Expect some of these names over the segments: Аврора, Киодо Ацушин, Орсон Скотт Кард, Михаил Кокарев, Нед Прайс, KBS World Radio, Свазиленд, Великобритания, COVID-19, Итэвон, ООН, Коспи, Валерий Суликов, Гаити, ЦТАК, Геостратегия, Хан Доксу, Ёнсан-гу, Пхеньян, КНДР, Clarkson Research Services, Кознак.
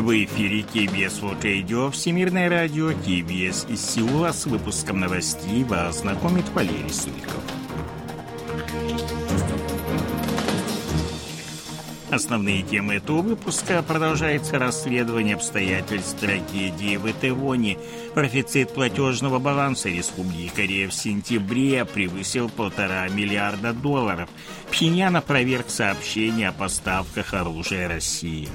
В эфире KBS World Radio, Всемирное радио, KBS из Сеула. С выпуском новостей вас знакомит Валерий Суликов. Основные темы этого выпуска: продолжается расследование обстоятельств трагедии в Итэвоне. Профицит платежного баланса Республики Корея в сентябре превысил $1,5 миллиарда долларов. Пхеньян опроверг сообщение о поставках оружия России.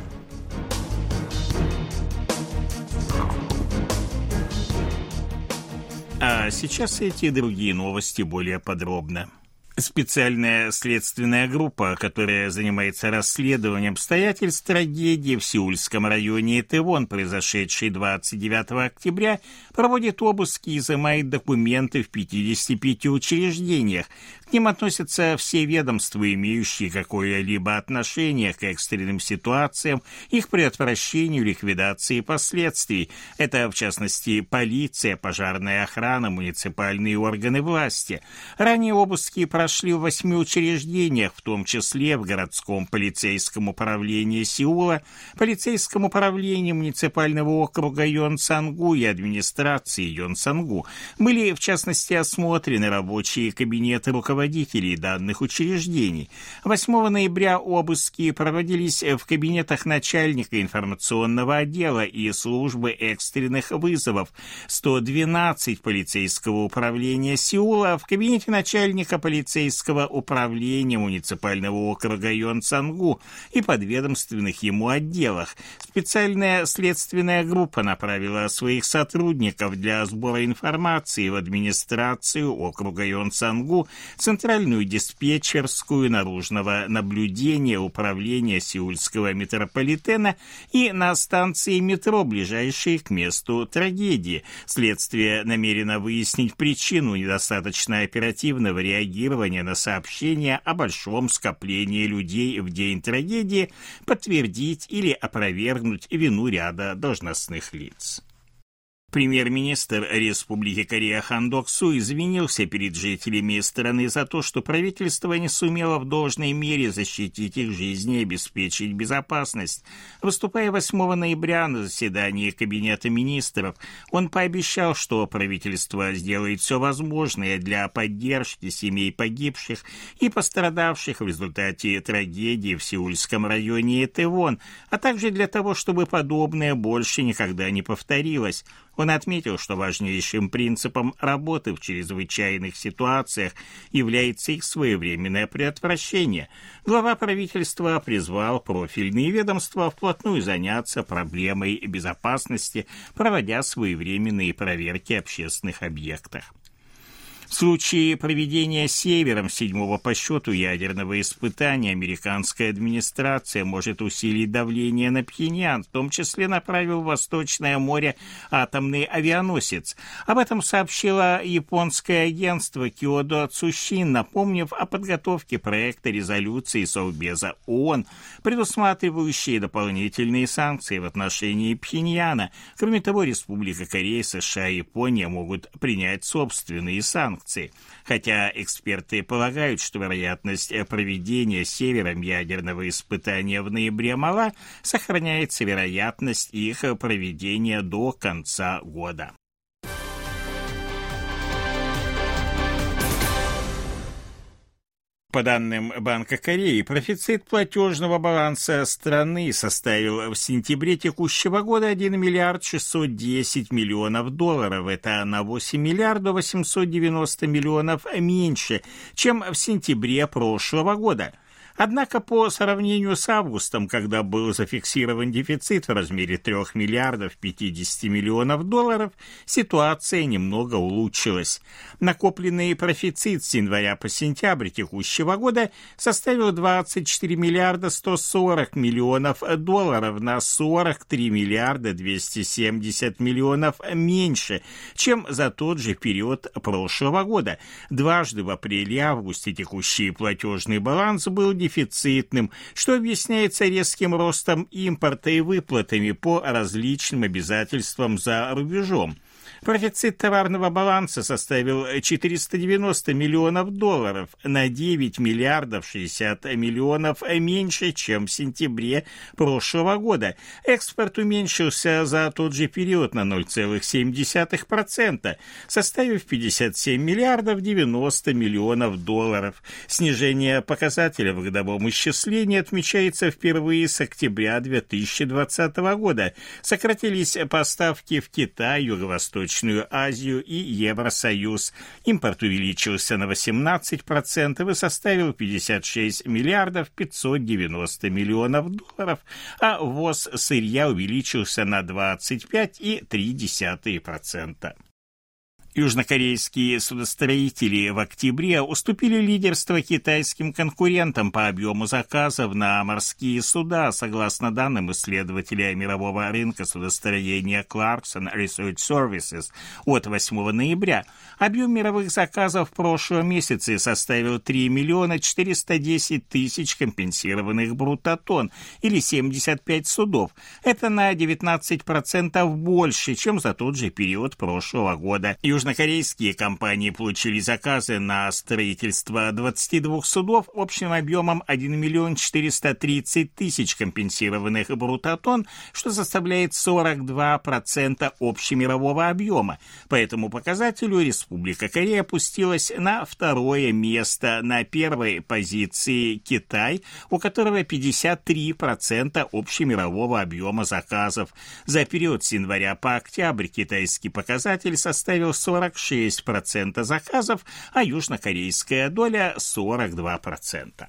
А сейчас эти и другие новости более подробно. Специальная следственная группа, которая занимается расследованием обстоятельств трагедии в сеульском районе Итэвон, произошедшей 29 октября, проводит обыски и изымает документы в 55 учреждениях. К ним относятся все ведомства, имеющие какое-либо отношение к экстренным ситуациям, их предотвращению, ликвидации последствий. Это, в частности, полиция, пожарная охрана, муниципальные органы власти. Ранее обыски прошли в 8 учреждениях, в том числе в городском полицейском управлении Сеула, полицейском управлении муниципального округа Ёнсан-гу и администрации Ёнсан-гу. Были, в частности, осмотрены рабочие кабинеты руководителей данных учреждений. 8 ноября обыски проводились в кабинетах начальника информационного отдела и службы экстренных вызовов 112 полицейского управления Сеула, в кабинете начальника полицейского управления муниципального округа Ёнсан-гу и подведомственных ему отделах. Специальная следственная группа направила своих сотрудников для сбора информации в администрацию округа Ёнсан-гу, центральную диспетчерскую наружного наблюдения управления сеульского метрополитена и на станции метро, ближайшие к месту трагедии. Следствие намерено выяснить причину недостаточно оперативного реагирования на сообщение о большом скоплении людей в день трагедии, подтвердить или опровергнуть вину ряда должностных лиц. Премьер-министр Республики Корея Хан Доксу извинился перед жителями страны за то, что правительство не сумело в должной мере защитить их жизни и обеспечить безопасность. Выступая 8 ноября на заседании Кабинета министров, он пообещал, что правительство сделает все возможное для поддержки семей погибших и пострадавших в результате трагедии в сеульском районе Итэвон, а также для того, чтобы подобное больше никогда не повторилось. Он отметил, что важнейшим принципом работы в чрезвычайных ситуациях является их своевременное предотвращение. Глава правительства призвал профильные ведомства вплотную заняться проблемой безопасности, проводя своевременные проверки общественных объектов. В случае проведения Севером 7-го по счету ядерного испытания американская администрация может усилить давление на Пхеньян, в том числе направив в Восточное море атомный авианосец. Об этом сообщило японское агентство Киодо Ацушин, напомнив о подготовке проекта резолюции Совбеза ООН, предусматривающей дополнительные санкции в отношении Пхеньяна. Кроме того, Республика Корея, США и Япония могут принять собственные санкции. Хотя эксперты полагают, что вероятность проведения Севером ядерного испытания в ноябре мала, сохраняется вероятность их проведения до конца года. По данным Банка Кореи, профицит платежного баланса страны составил в сентябре текущего года $1 миллиард 610 миллионов долларов. Это на 8 миллиардов 890 миллионов меньше, чем в сентябре прошлого года. Однако по сравнению с августом, когда был зафиксирован дефицит в размере 3 миллиардов 50 миллионов долларов, ситуация немного улучшилась. Накопленный профицит с января по сентябрь текущего года составил 24 миллиарда 140 миллионов долларов, на 43 миллиарда 270 миллионов меньше, чем за тот же период прошлого года. Дважды в апреле и августе текущий платежный баланс был дефицитным, что объясняется резким ростом импорта и выплатами по различным обязательствам за рубежом. Профицит товарного баланса составил $490 миллионов, на 9 миллиардов 60 миллионов меньше, чем в сентябре прошлого года. Экспорт уменьшился за тот же период на 0,7%, составив $57 миллиардов 90 миллионов. Снижение показателя в годовом исчислении отмечается впервые с октября 2020 года. Сократились поставки в Китай, Юго-Восточную Азию и Евросоюз. Импорт увеличился на 18% и составил $56 миллиардов 590 миллионов, а ввоз сырья увеличился на 25,3%. Южнокорейские судостроители в октябре уступили лидерство китайским конкурентам по объему заказов на морские суда. Согласно данным исследователя мирового рынка судостроения Clarkson Research Services от 8 ноября, объем мировых заказов в прошлом месяце составил 3 миллиона 410 тысяч компенсированных брутто-тонн или 75 судов. Это на 19% больше, чем за тот же период прошлого года. Южнокорейские компании получили заказы на строительство 22 судов общим объемом 1 миллион 430 тысяч компенсированных брутто-тонн, что составляет 42% общемирового объема. По этому показателю Республика Корея опустилась на второе место, на первой позиции Китай, у которого 53% общемирового объема заказов. За период с января по октябрь китайский показатель составил 46% заказов, а южнокорейская доля 42%.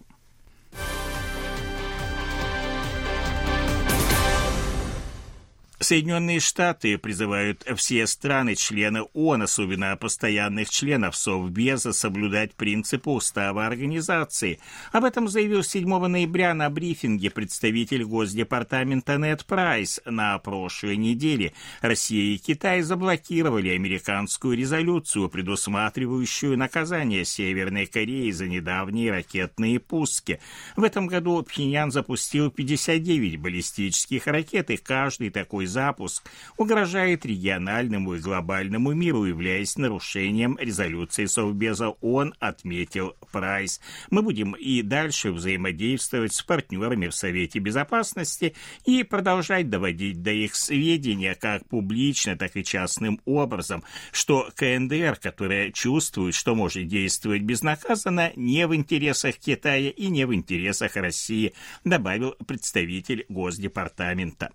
Соединенные Штаты призывают все страны-члены ООН, особенно постоянных членов Совбеза, соблюдать принципы устава организации. Об этом заявил 7 ноября на брифинге представитель Госдепартамента Нед Прайс. На прошлой неделе Россия и Китай заблокировали американскую резолюцию, предусматривающую наказание Северной Кореи за недавние ракетные пуски. В этом году Пхеньян запустил 59 баллистических ракет, и каждый такой запуск угрожает региональному и глобальному миру, являясь нарушением резолюции Совбеза ООН, отметил Прайс. Мы будем и дальше взаимодействовать с партнерами в Совете Безопасности и продолжать доводить до их сведения как публично, так и частным образом, что КНДР, которая чувствует, что может действовать безнаказанно, не в интересах Китая и не в интересах России, добавил представитель Госдепартамента.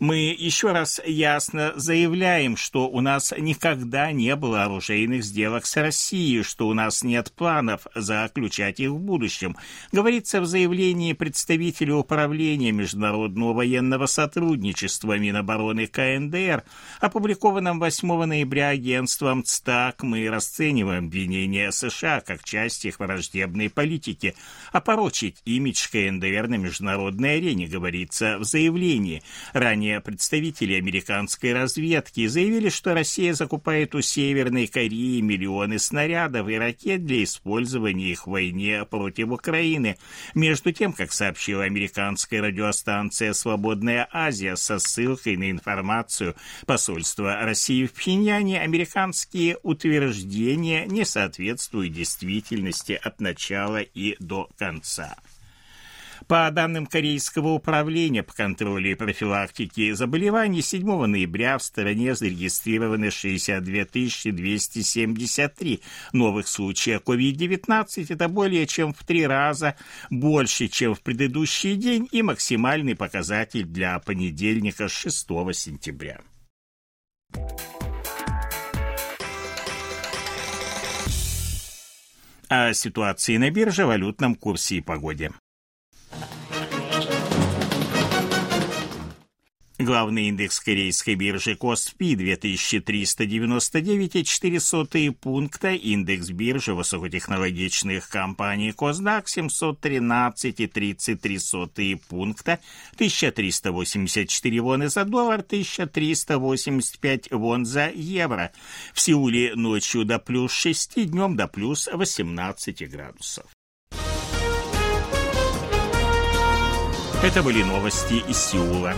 Мы еще раз ясно заявляем, что у нас никогда не было оружейных сделок с Россией, что у нас нет планов заключать их в будущем, говорится в заявлении представителя Управления международного военного сотрудничества Минобороны КНДР, опубликованном 8 ноября агентством ЦТАК. Мы расцениваем обвинения США как часть их враждебной политики, опорочить имидж КНДР на международной арене, говорится в заявлении. Ранее представители американской разведки заявили, что Россия закупает у Северной Кореи миллионы снарядов и ракет для использования их в войне против Украины. Между тем, как сообщила американская радиостанция «Свободная Азия» со ссылкой на информацию посольства России в Пхеньяне, американские утверждения не соответствуют действительности от начала и до конца. По данным Корейского управления по контролю и профилактике заболеваний, 7 ноября в стране зарегистрированы 62 273 новых случая COVID-19. Это более чем в 3 раза больше, чем в предыдущий день, и максимальный показатель для понедельника 6 сентября. О ситуации на бирже, валютном курсе и погоде. Главный индекс корейской биржи Коспи 2399,04 пункта, индекс биржи высокотехнологичных компаний Кознак 713,33 пункта, 1384 воны за доллар, 1385 вон за евро. В Сеуле ночью до плюс 6, днем до плюс 18 градусов. Это были новости из Сеула.